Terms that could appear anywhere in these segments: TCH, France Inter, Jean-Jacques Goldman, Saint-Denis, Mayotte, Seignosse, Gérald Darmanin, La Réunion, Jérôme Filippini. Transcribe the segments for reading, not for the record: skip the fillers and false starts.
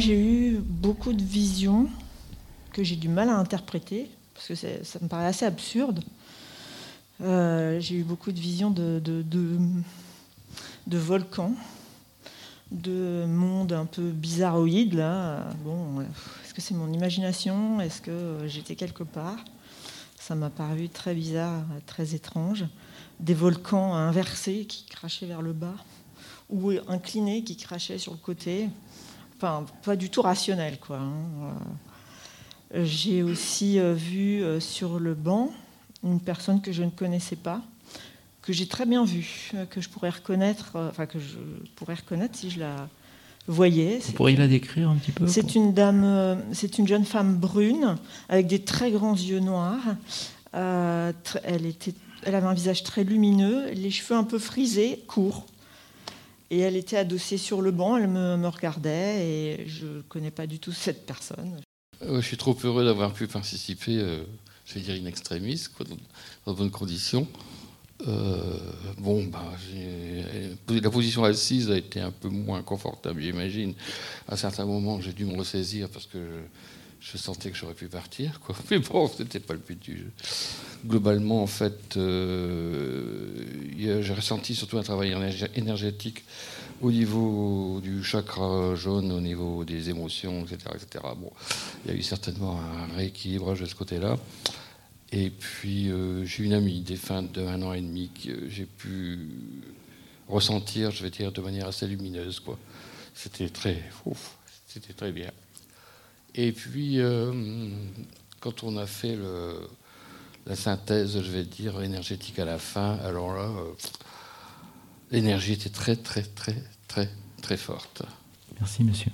j'ai eu beaucoup de visions que j'ai du mal à interpréter, parce que ça me paraît assez absurde. J'ai eu beaucoup de visions de volcans, de mondes un peu bizarroïdes. Là. Bon, est-ce que c'est mon imagination ? Est-ce que j'étais quelque part ? Ça m'a paru très bizarre, très étrange. Des volcans inversés qui crachaient vers le bas, ou inclinés qui crachaient sur le côté. Enfin, pas du tout rationnel, quoi. J'ai aussi vu sur le banc une personne que je ne connaissais pas, que j'ai très bien vue, que je pourrais reconnaître, si je la voyais. Vous pourriez la décrire un petit peu ? C'est une dame, c'est une jeune femme brune avec des très grands yeux noirs. Elle avait un visage très lumineux, les cheveux un peu frisés, courts. Et elle était adossée sur le banc, elle me regardait et je ne connais pas du tout cette personne. Je suis trop heureux d'avoir pu participer, je vais dire in extremis, quoi, dans de bonnes conditions. La position assise a été un peu moins confortable, j'imagine. À certains moments, j'ai dû me ressaisir parce que je sentais que j'aurais pu partir, quoi. Mais bon, c'était pas le but du jeu. Globalement, en fait, j'ai ressenti surtout un travail énergétique au niveau du chakra jaune, au niveau des émotions, etc., etc. Bon, il y a eu certainement un rééquilibrage de ce côté-là. Et puis, j'ai une amie défunte de 1 an et demi que j'ai pu ressentir, je vais dire, de manière assez lumineuse, quoi. C'était très bien. Et puis, quand on a fait la synthèse, je vais dire, énergétique à la fin, alors là, l'énergie était très, très, très, très, très forte. Merci, monsieur.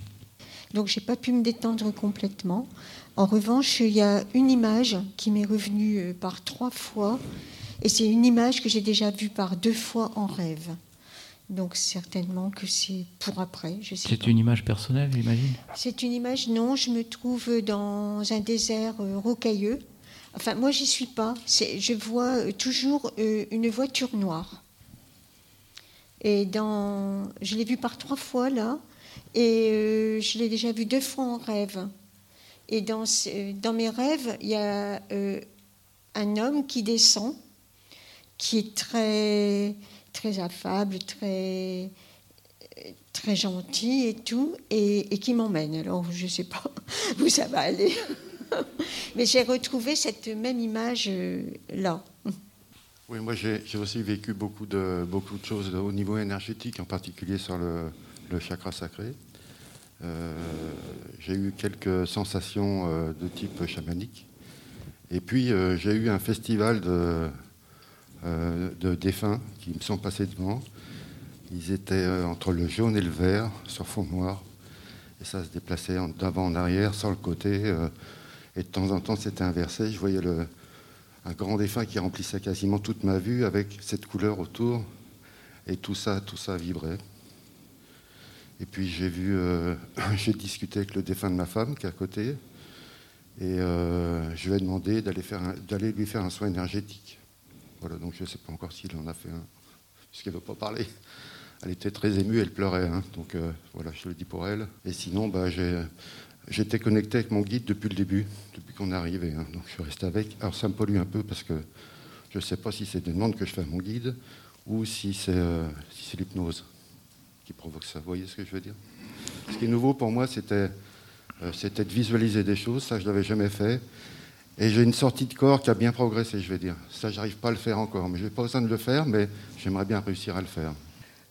Donc, je n'ai pas pu me détendre complètement. En revanche, il y a une image qui m'est revenue par 3 fois, et c'est une image que j'ai déjà vue par 2 fois en rêve. Donc certainement que c'est pour après. Je sais pas. Une image personnelle, j'imagine ? C'est une image, non, je me trouve dans un désert rocailleux. Enfin, moi, j'y suis pas. Je vois toujours une voiture noire. Et je l'ai vue par 3 fois, là, et je l'ai déjà vue 2 fois en rêve. Et dans mes rêves, il y a un homme qui descend, qui est très... très affable, très, très gentil et tout, et qui m'emmène. Alors, je ne sais pas où ça va aller. Mais j'ai retrouvé cette même image-là. Oui, moi, j'ai aussi vécu beaucoup de choses au niveau énergétique, en particulier sur le chakra sacré. J'ai eu quelques sensations de type chamanique. Et puis, j'ai eu un festival de défunts qui me sont passés devant. Ils étaient entre le jaune et le vert sur fond noir, et ça se déplaçait d'avant en arrière, sur le côté, et de temps en temps c'était inversé. Je voyais un grand défunt qui remplissait quasiment toute ma vue avec cette couleur autour, et tout ça vibrait. Et puis j'ai discuté avec le défunt de ma femme qui est à côté, et je lui ai demandé d'aller lui faire un soin énergétique. Voilà, donc je ne sais pas encore s'il en a fait un, puisqu'elle ne veut pas parler. Elle était très émue, elle pleurait, hein, donc voilà, je le dis pour elle. Et sinon, j'étais connecté avec mon guide depuis le début, depuis qu'on est arrivé, hein, donc je reste avec. Alors ça me pollue un peu, parce que je ne sais pas si c'est des demandes que je fais à mon guide, ou si c'est l'hypnose qui provoque ça, vous voyez ce que je veux dire ? Ce qui est nouveau pour moi, c'était de visualiser des choses, ça je ne l'avais jamais fait. Et j'ai une sortie de corps qui a bien progressé, je vais dire. Ça, j'arrive pas à le faire encore, mais j'ai pas besoin de le faire, mais j'aimerais bien réussir à le faire.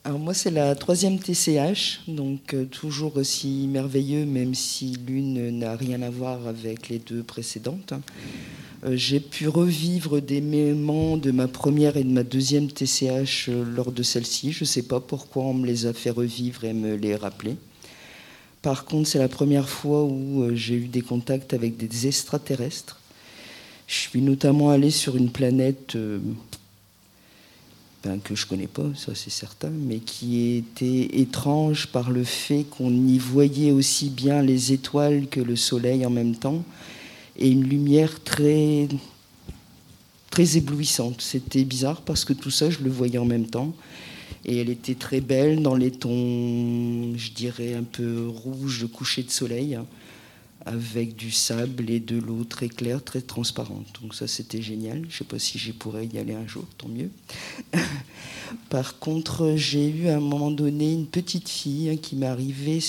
Alors moi, c'est la 3e TCH, donc toujours aussi merveilleux, même si l'une n'a rien à voir avec les 2 précédentes. J'ai pu revivre des moments de ma 1re et de ma 2e TCH lors de celle-ci. Je sais pas pourquoi on me les a fait revivre et me les rappeler. Par contre, c'est la première fois où j'ai eu des contacts avec des extraterrestres. Je suis notamment allé sur une planète que je ne connais pas, ça c'est certain, mais qui était étrange par le fait qu'on y voyait aussi bien les étoiles que le soleil en même temps, et une lumière très, très éblouissante. C'était bizarre parce que tout ça, je le voyais en même temps. Et elle était très belle dans les tons, je dirais, un peu rouge de coucher de soleil, avec du sable et de l'eau très claire, très transparente. Donc ça, c'était génial. Je ne sais pas si j'y pourrais y aller un jour, tant mieux. Par contre, j'ai eu à un moment donné une petite fille qui m'est arrivée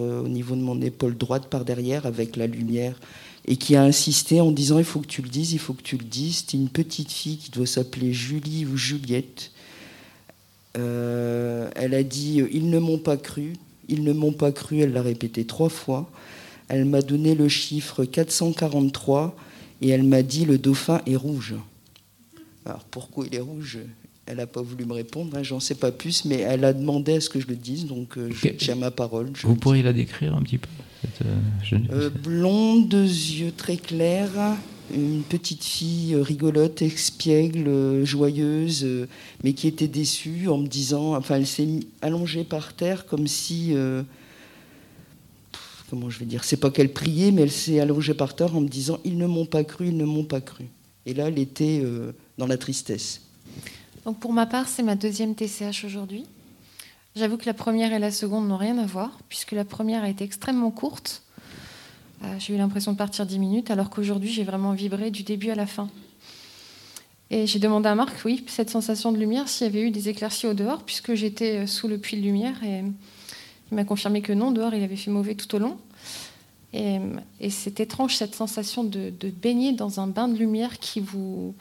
au niveau de mon épaule droite par derrière avec la lumière et qui a insisté en disant « il faut que tu le dises, il faut que tu le dises ». C'était une petite fille qui doit s'appeler Julie ou Juliette. Elle a dit « ils ne m'ont pas cru ». Ils ne m'ont pas cru, elle l'a répété 3 fois. Elle m'a donné le chiffre 443 et elle m'a dit « le dauphin est rouge ». Alors pourquoi il est rouge ? Elle n'a pas voulu me répondre, hein, j'en sais pas plus, mais elle a demandé à ce que je le dise, donc je tiens ma parole. Vous pourriez la décrire un petit peu, cette jeune... Blonde, 2 yeux très clairs, une petite fille rigolote, expiègle, joyeuse, mais qui était déçue en me disant... Enfin, elle s'est allongée par terre comme si... comment je vais dire ? C'est pas qu'elle priait, mais elle s'est allongée par terre en me disant « ils ne m'ont pas cru, ils ne m'ont pas cru ». Et là, elle était dans la tristesse. Donc pour ma part, c'est ma 2e TCH aujourd'hui. J'avoue que la première et la seconde n'ont rien à voir, puisque la première a été extrêmement courte. J'ai eu l'impression de partir 10 minutes, alors qu'aujourd'hui, j'ai vraiment vibré du début à la fin. Et j'ai demandé à Marc, oui, cette sensation de lumière, s'il y avait eu des éclaircies au dehors, puisque j'étais sous le puits de lumière, et il m'a confirmé que non, dehors, il avait fait mauvais tout au long. Et c'est étrange, cette sensation de baigner dans un bain de lumière qui vous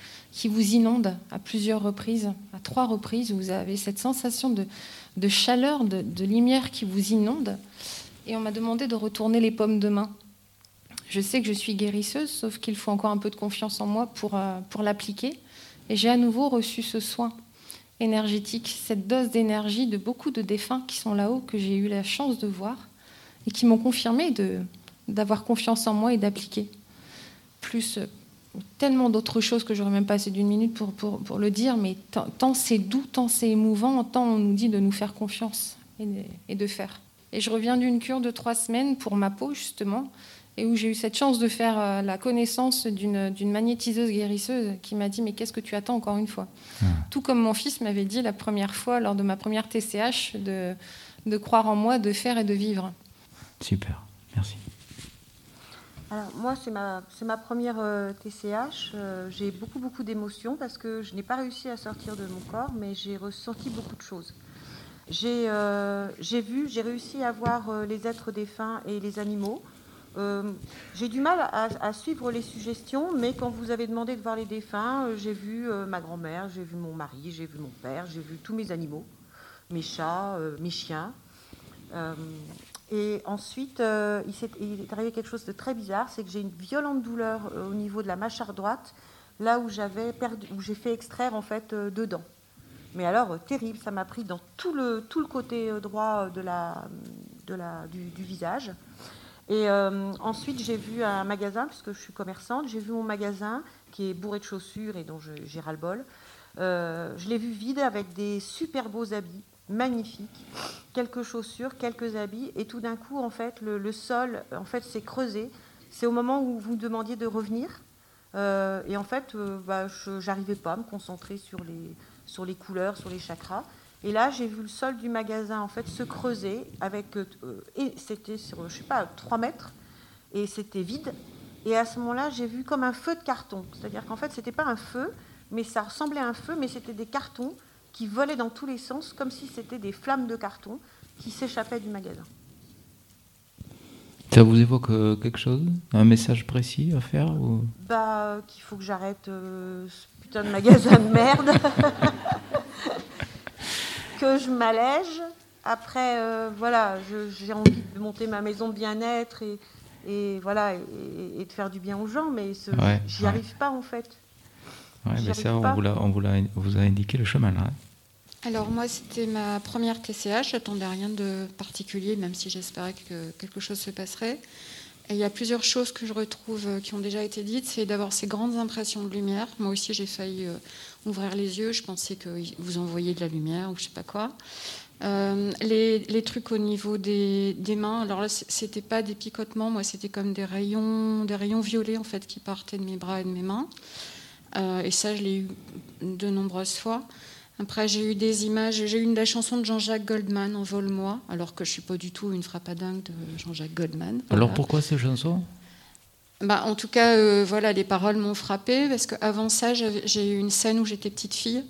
inonde à plusieurs reprises, à 3 reprises. Vous avez cette sensation de chaleur, de lumière qui vous inonde. Et on m'a demandé de retourner les pommes de main. Je sais que je suis guérisseuse, sauf qu'il faut encore un peu de confiance en moi pour l'appliquer. Et j'ai à nouveau reçu ce soin énergétique, cette dose d'énergie de beaucoup de défunts qui sont là-haut, que j'ai eu la chance de voir et qui m'ont confirmé d'avoir confiance en moi et d'appliquer. Plus tellement d'autres choses que j'aurais même pas assez d'une minute pour le dire, mais tant c'est doux, tant c'est émouvant, tant on nous dit de nous faire confiance et de faire. Et je reviens d'une cure de 3 semaines pour ma peau, justement, et où j'ai eu cette chance de faire la connaissance d'une magnétiseuse guérisseuse qui m'a dit « mais qu'est-ce que tu attends encore une fois ?» Tout comme mon fils m'avait dit la première fois, lors de ma première TCH, de croire en moi, de faire et de vivre. Super, merci. Alors, moi, c'est ma première TCH. J'ai beaucoup d'émotions parce que je n'ai pas réussi à sortir de mon corps, mais j'ai ressenti beaucoup de choses. J'ai réussi à voir les êtres défunts et les animaux. J'ai du mal à suivre les suggestions, mais quand vous avez demandé de voir les défunts, j'ai vu ma grand-mère, j'ai vu mon mari, j'ai vu mon père, j'ai vu tous mes animaux, mes chats, mes chiens. Et ensuite, il est arrivé quelque chose de très bizarre, c'est que j'ai une violente douleur au niveau de la mâchoire droite, là où j'ai fait extraire en fait 2 dents. Mais alors terrible, ça m'a pris dans tout le côté droit du visage. Et ensuite, j'ai vu un magasin, puisque je suis commerçante, j'ai vu mon magasin qui est bourré de chaussures et dont j'ai ras-le-bol. Je l'ai vu vide avec des super beaux habits. Magnifique, quelques chaussures, quelques habits, et tout d'un coup, en fait, le sol, en fait, s'est creusé. C'est au moment où vous me demandiez de revenir, et en fait, je n'arrivais pas à me concentrer sur les couleurs, sur les chakras. Et là, j'ai vu le sol du magasin, en fait, se creuser avec, et c'était sur, je sais pas, 3 mètres, et c'était vide. Et à ce moment-là, j'ai vu comme un feu de carton, c'est-à-dire qu'en fait, c'était pas un feu, mais ça ressemblait à un feu, mais c'était des cartons qui volaient dans tous les sens, comme si c'était des flammes de carton qui s'échappaient du magasin. Ça vous évoque quelque chose ? Un message précis à faire ou... qu'il faut que j'arrête ce putain de magasin de merde, que je m'allège. Après, voilà, j'ai envie de monter ma maison de bien-être et voilà, et de faire du bien aux gens, mais j'y arrive pas, en fait. Oui, mais ça, on vous a indiqué le chemin, là. Alors, moi, c'était ma première TCH. Je n'attendais rien de particulier, même si j'espérais que quelque chose se passerait. Et il y a plusieurs choses que je retrouve qui ont déjà été dites. C'est d'abord ces grandes impressions de lumière. Moi aussi, j'ai failli ouvrir les yeux. Je pensais que vous envoyiez de la lumière ou je ne sais pas quoi. Les trucs au niveau des mains, alors là, c'était pas des picotements. Moi, c'était comme des rayons violets, en fait, qui partaient de mes bras et de mes mains. Et ça, je l'ai eu de nombreuses fois. Après, j'ai eu des images, j'ai eu une de la chanson de Jean-Jacques Goldman, Envole-moi, alors que je ne suis pas du tout une frappadingue de Jean-Jacques Goldman. Alors voilà. Pourquoi ces chansons ? Bah, en tout cas, voilà, les paroles m'ont frappée, parce qu'avant ça, j'ai eu une scène où j'étais petite fille.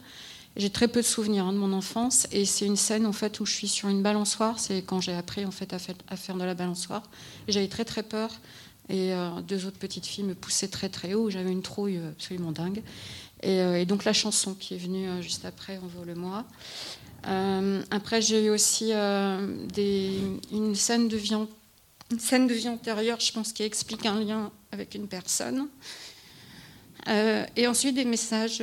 J'ai très peu de souvenirs de mon enfance, et c'est une scène en fait, où je suis sur une balançoire. C'est quand j'ai appris en fait, à faire de la balançoire. Et j'avais très très peur, et deux autres petites filles me poussaient très très haut. J'avais une trouille absolument dingue. Et donc la chanson qui est venue juste après, Envole-moi. Après, j'ai eu aussi une scène de vie antérieure, je pense, qui explique un lien avec une personne. Et ensuite, des messages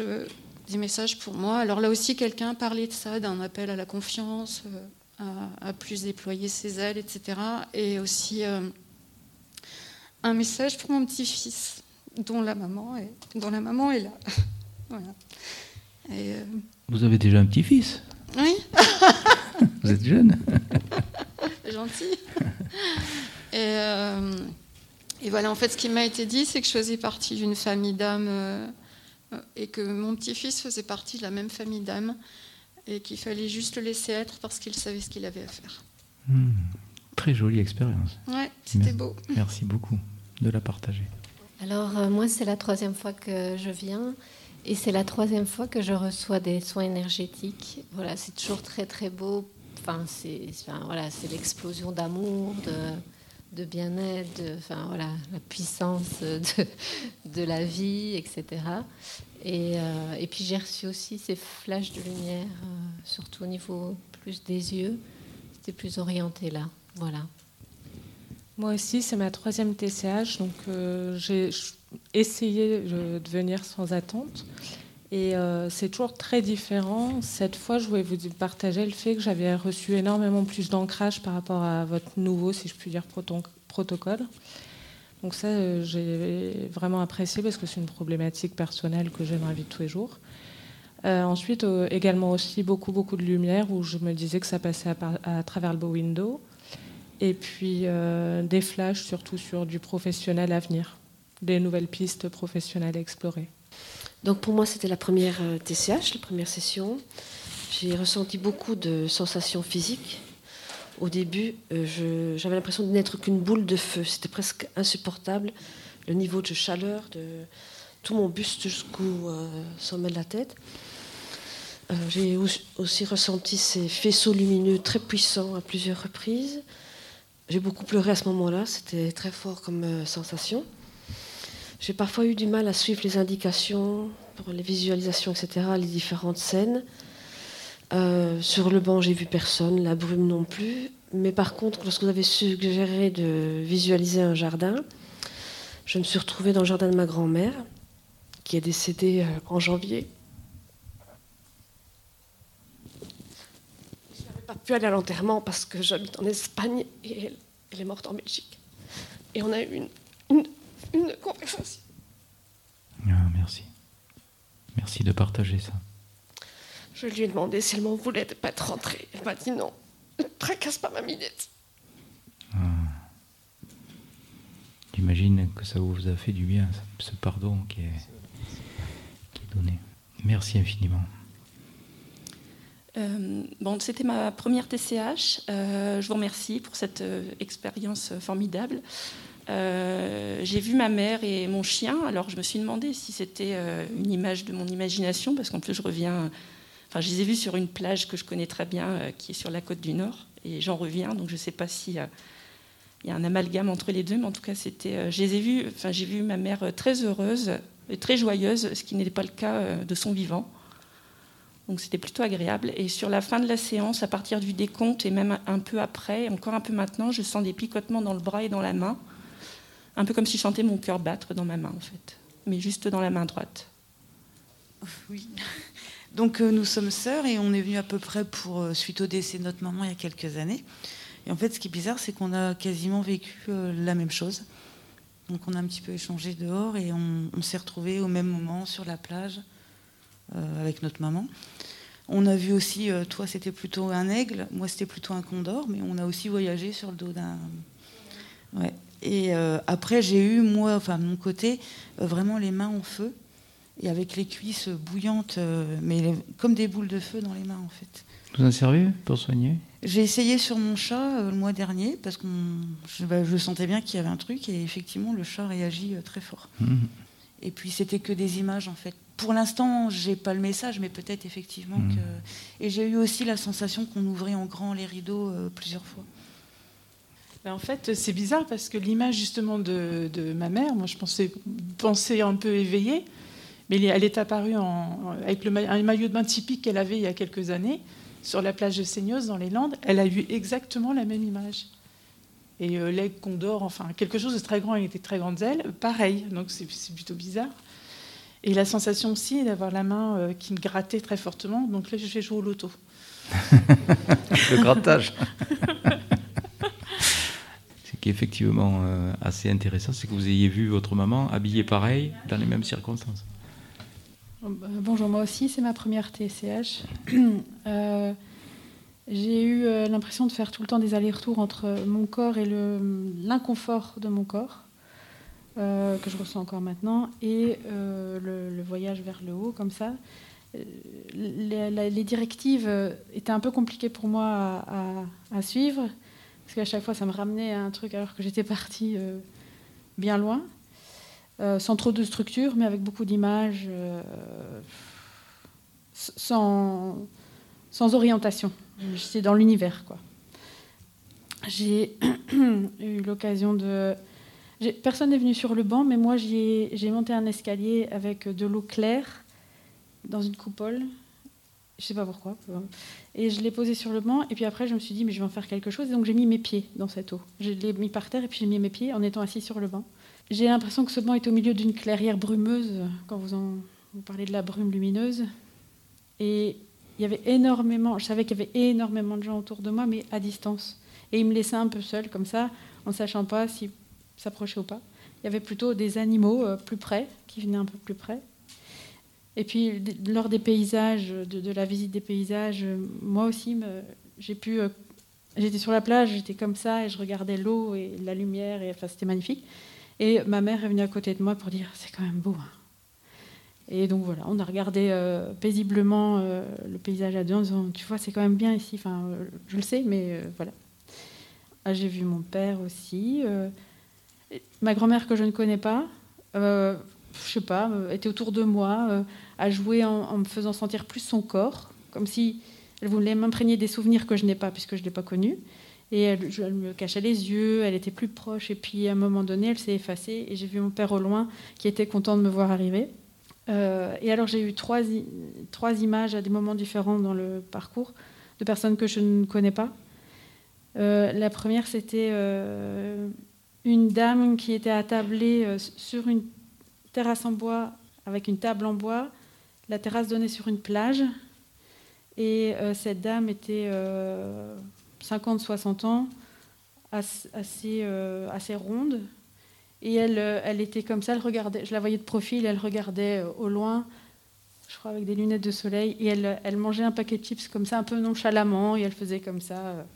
pour moi. Alors là aussi, quelqu'un parlait de ça, d'un appel à la confiance, à plus déployer ses ailes, etc. Et aussi un message pour mon petit-fils, dont la maman est là. Voilà. Et, vous avez déjà un petit-fils ? Oui. Vous êtes jeune. Gentil. Et voilà, en fait, ce qui m'a été dit, c'est que je faisais partie d'une famille d'âmes... et que mon petit-fils faisait partie de la même famille d'âmes et qu'il fallait juste le laisser être parce qu'il savait ce qu'il avait à faire. Mmh. Très jolie expérience. Ouais, c'était beau. Merci beaucoup de la partager. Alors moi, c'est la troisième fois que je viens et c'est la troisième fois que je reçois des soins énergétiques. Voilà, c'est toujours très très beau. Enfin, c'est l'explosion d'amour, de bien-être, la puissance de la vie, etc. Et puis j'ai reçu aussi ces flashs de lumière, surtout au niveau plus des yeux. C'était plus orienté là, voilà. Moi aussi, c'est ma troisième TCH, donc j'ai essayé de venir sans attente. Et c'est toujours très différent. Cette fois, je voulais vous partager le fait que j'avais reçu énormément plus d'ancrage par rapport à votre nouveau, si je puis dire, protocole. Donc ça, j'ai vraiment apprécié parce que c'est une problématique personnelle que j'ai dans la vie de tous les jours. Ensuite, également aussi beaucoup de lumière où je me disais que ça passait à travers le beau window. Et puis des flashs, surtout sur du professionnel à venir, des nouvelles pistes professionnelles à explorer. Donc pour moi, c'était la première TCH, la première session. J'ai ressenti beaucoup de sensations physiques. Au début, j'avais l'impression de n'être qu'une boule de feu. C'était presque insupportable. Le niveau de chaleur, de tout mon buste jusqu'au sommet de la tête. J'ai aussi ressenti ces faisceaux lumineux très puissants à plusieurs reprises. J'ai beaucoup pleuré à ce moment-là. C'était très fort comme sensation. J'ai parfois eu du mal à suivre les indications, pour les visualisations, etc., les différentes scènes. Sur le banc, j'ai vu personne, la brume non plus. Mais par contre, lorsque vous avez suggéré de visualiser un jardin, je me suis retrouvée dans le jardin de ma grand-mère, qui est décédée en janvier. Je n'avais pas pu aller à l'enterrement parce que j'habite en Espagne et elle est morte en Belgique. Et on a eu une conversation. Ah, merci. Merci de partager ça. Je lui ai demandé si elle m'en voulait de ne pas être rentrée. Elle m'a dit non, ne tracasse pas ma minette. Ah. J'imagine que ça vous a fait du bien, ce pardon qui est donné. Merci infiniment. C'était ma première TCH. Je vous remercie pour cette expérience formidable. J'ai vu ma mère et mon chien, alors je me suis demandé si c'était une image de mon imagination, parce qu'en plus je les ai vus sur une plage que je connais très bien, qui est sur la côte du Nord, et j'en reviens, donc je ne sais pas s'il y a un amalgame entre les deux, mais en tout cas j'ai vu ma mère très heureuse et très joyeuse, ce qui n'est pas le cas de son vivant, donc c'était plutôt agréable. Et sur la fin de la séance, à partir du décompte, et même un peu après, encore un peu maintenant, je sens des picotements dans le bras et dans la main, un peu comme si je sentais mon cœur battre dans ma main, en fait, mais juste dans la main droite. Oui. Donc, nous sommes sœurs et on est venus à peu près suite au décès de notre maman il y a quelques années. Et en fait, ce qui est bizarre, c'est qu'on a quasiment vécu la même chose. Donc, on a un petit peu échangé dehors et on s'est retrouvés au même moment sur la plage avec notre maman. On a vu aussi, toi, c'était plutôt un aigle, moi, c'était plutôt un condor, mais on a aussi voyagé sur le dos d'un... Ouais. Et après, j'ai eu, moi, de mon côté, vraiment les mains en feu et avec les cuisses bouillantes, mais comme des boules de feu dans les mains, en fait. Vous en servez pour soigner? J'ai essayé sur mon chat le mois dernier, parce que je sentais bien qu'il y avait un truc, et effectivement, le chat réagit très fort. Mmh. Et puis, c'était que des images, en fait. Pour l'instant, j'ai pas le message, mais peut-être effectivement que... Et j'ai eu aussi la sensation qu'on ouvrait en grand les rideaux plusieurs fois. En fait, c'est bizarre, parce que l'image, justement, de ma mère, moi, je pensais un peu éveillée, mais elle est apparue avec un maillot de bain typique qu'elle avait il y a quelques années, sur la plage de Seignosse, dans les Landes. Elle a eu exactement la même image. Et l'aigle condor, enfin, quelque chose de très grand, elle était très grande ailes, pareil. Donc, c'est plutôt bizarre. Et la sensation aussi d'avoir la main qui me grattait très fortement. Donc là, je vais jouer au loto. Le grattage. Ce qui est effectivement assez intéressant, c'est que vous ayez vu votre maman habillée pareil, dans les mêmes circonstances. Bonjour, moi aussi, c'est ma première TCH. J'ai eu l'impression de faire tout le temps des allers-retours entre mon corps et l'inconfort de mon corps. Que je ressens encore maintenant, et le voyage vers le haut, comme ça. Les directives étaient un peu compliquées pour moi à suivre, parce qu'à chaque fois, ça me ramenait à un truc alors que j'étais partie bien loin, sans trop de structure, mais avec beaucoup d'images, sans orientation. J'étais dans l'univers, quoi. J'ai eu l'occasion de... Personne n'est venu sur le banc, mais moi, j'ai monté un escalier avec de l'eau claire dans une coupole. Je ne sais pas pourquoi. Et je l'ai posé sur le banc. Et puis après, je me suis dit, mais je vais en faire quelque chose. Et donc, j'ai mis mes pieds dans cette eau. Je l'ai mis par terre et puis j'ai mis mes pieds en étant assis sur le banc. J'ai l'impression que ce banc est au milieu d'une clairière brumeuse, quand vous parlez de la brume lumineuse. Et il y avait énormément... Je savais qu'il y avait énormément de gens autour de moi, mais à distance. Et ils me laissaient un peu seule, comme ça, en ne sachant pas si... s'approcher ou pas. Il y avait plutôt des animaux plus près, qui venaient un peu plus près. Et puis, lors des paysages, de la visite des paysages, moi aussi, j'étais sur la plage, j'étais comme ça, et je regardais l'eau et la lumière, et enfin, c'était magnifique. Et ma mère est venue à côté de moi pour dire « c'est quand même beau hein ». Et donc voilà, on a regardé paisiblement le paysage à deux, en disant « tu vois, c'est quand même bien ici ». Enfin, je le sais, mais voilà. Ah, j'ai vu mon père aussi... Ma grand-mère que je ne connais pas, je sais pas, était autour de moi, à jouer en me faisant sentir plus son corps, comme si elle voulait m'imprégner des souvenirs que je n'ai pas, puisque je ne l'ai pas connue. Et elle me cachait les yeux, elle était plus proche. Et puis à un moment donné, elle s'est effacée. Et j'ai vu mon père au loin, qui était content de me voir arriver. Et alors j'ai eu trois images à des moments différents dans le parcours de personnes que je ne connais pas. La première, c'était... une dame qui était attablée sur une terrasse en bois, avec une table en bois. La terrasse donnait sur une plage. Et cette dame était 50-60 ans, assez ronde. Et elle était comme ça, elle regardait, je la voyais de profil, elle regardait au loin, je crois avec des lunettes de soleil. Et elle mangeait un paquet de chips comme ça, un peu nonchalamment, et elle faisait comme ça...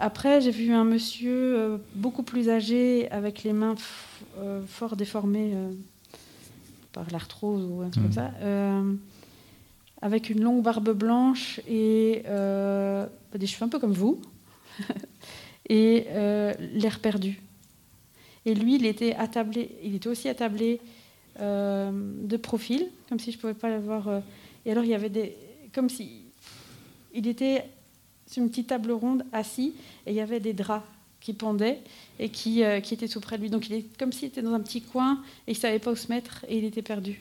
après, j'ai vu un monsieur beaucoup plus âgé, avec les mains fort déformées par l'arthrose ou un truc comme ça, avec une longue barbe blanche et des cheveux un peu comme vous, et l'air perdu. Et lui, il était aussi attablé de profil, comme si je ne pouvais pas l'avoir. Et alors, il y avait comme si il était... sur une petite table ronde, assis, et il y avait des draps qui pendaient et qui étaient tout près de lui. Donc, il est comme s'il était dans un petit coin et il ne savait pas où se mettre et il était perdu.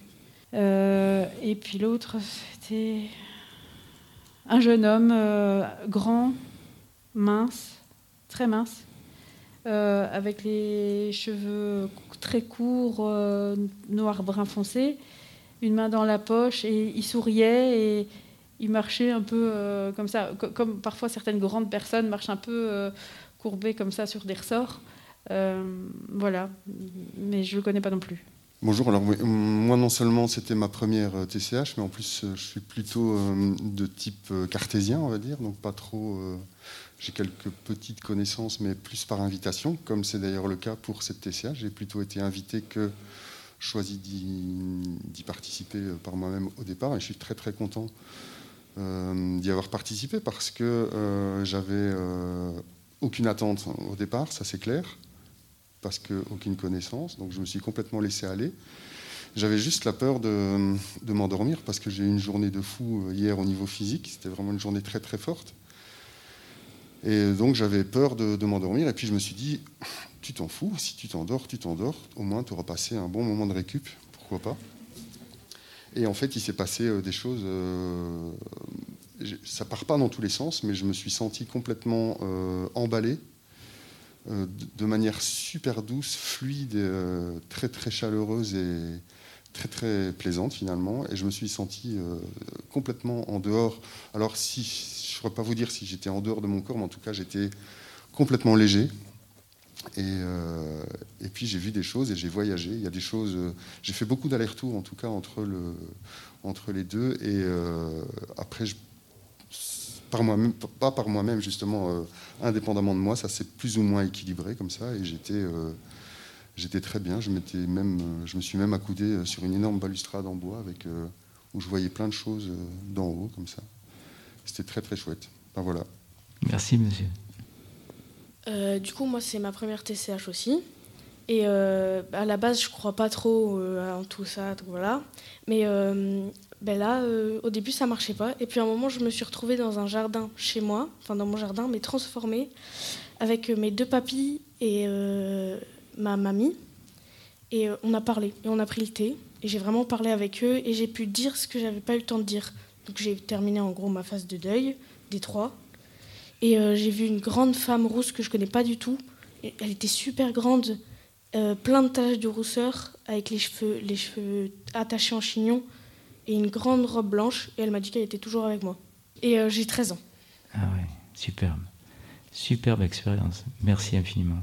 Et puis l'autre, c'était un jeune homme grand, mince, très mince, avec les cheveux très courts, noir brun foncé, une main dans la poche, et il souriait et... Il marchait un peu comme ça, comme parfois certaines grandes personnes marchent un peu courbées comme ça sur des ressorts. Voilà, mais je ne le connais pas non plus. Bonjour, alors moi non seulement c'était ma première TCH, mais en plus je suis plutôt de type cartésien, on va dire, donc pas trop... J'ai quelques petites connaissances, mais plus par invitation, comme c'est d'ailleurs le cas pour cette TCH. J'ai plutôt été invité que choisi d'y participer par moi-même au départ, et je suis très très content d'y avoir participé parce que j'avais aucune attente au départ, ça c'est clair, parce qu'aucune connaissance, donc je me suis complètement laissé aller. J'avais juste la peur de m'endormir parce que j'ai eu une journée de fou hier au niveau physique. C'était vraiment une journée très très forte. Et donc j'avais peur de m'endormir. Et puis je me suis dit, tu t'en fous, si tu t'endors. Au moins tu auras passé un bon moment de récup, pourquoi pas. Et en fait il s'est passé des choses, ça part pas dans tous les sens, mais je me suis senti complètement emballé. De manière super douce, fluide, très très chaleureuse et très très plaisante finalement, et je me suis senti complètement en dehors. Alors si, je ne pourrais pas vous dire si j'étais en dehors de mon corps, mais en tout cas j'étais complètement léger, et puis j'ai vu des choses et j'ai voyagé. Il y a des choses, j'ai fait beaucoup d'allers-retours en tout cas entre les deux, et après pas par moi-même justement, indépendamment de moi, ça s'est plus ou moins équilibré comme ça, et j'étais très bien. Je me suis même accoudé sur une énorme balustrade en bois avec, où je voyais plein de choses d'en haut comme ça. C'était très très chouette. Ben voilà. Merci monsieur. Du coup moi c'est ma première TCH aussi, et à la base je crois pas trop en tout ça, donc voilà, mais au début, ça marchait pas. Et puis, à un moment, je me suis retrouvée dans un jardin chez moi, enfin dans mon jardin, mais transformée, avec mes deux papis et ma mamie. Et on a parlé, et on a pris le thé. Et j'ai vraiment parlé avec eux, et j'ai pu dire ce que j'avais pas eu le temps de dire. Donc, j'ai terminé, en gros, ma phase de deuil, des trois. Et j'ai vu une grande femme rousse que je connais pas du tout. Et elle était super grande, plein de taches de rousseur, avec les cheveux attachés en chignon, et une grande robe blanche, et elle m'a dit qu'elle était toujours avec moi. Et j'ai 13 ans. Ah ouais, superbe. Superbe expérience. Merci infiniment.